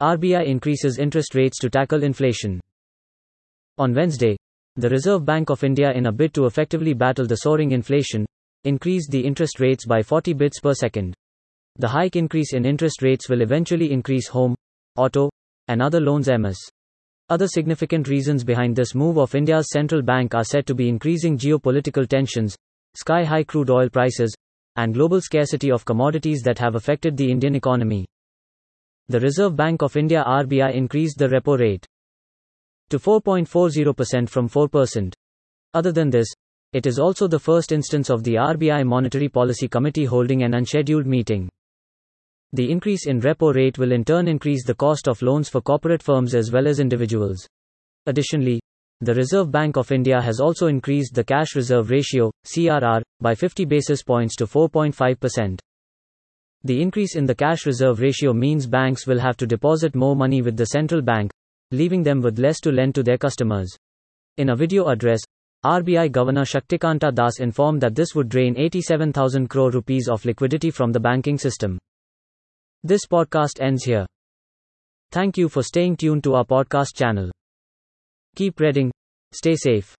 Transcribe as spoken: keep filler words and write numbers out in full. R B I increases interest rates to tackle inflation. On Wednesday, the Reserve Bank of India, in a bid to effectively battle the soaring inflation, increased the interest rates by forty bps per second. The hike increase in interest rates will eventually increase home, auto, and other loans M S. Other significant reasons behind this move of India's central bank are said to be increasing geopolitical tensions, sky-high crude oil prices, and global scarcity of commodities that have affected the Indian economy. The Reserve Bank of India R B I increased the repo rate to four point four zero percent from four percent. Other than this, it is also the first instance of the R B I Monetary Policy Committee holding an unscheduled meeting. The increase in repo rate will in turn increase the cost of loans for corporate firms as well as individuals. Additionally, the Reserve Bank of India has also increased the cash reserve ratio, C R R, by fifty basis points to four point five percent. The increase in the cash reserve ratio means banks will have to deposit more money with the central bank, leaving them with less to lend to their customers. In a video address, R B I Governor Shaktikanta Das informed that this would drain eighty-seven thousand crore rupees of liquidity from the banking system. This podcast ends here. Thank you for staying tuned to our podcast channel. Keep reading, stay safe.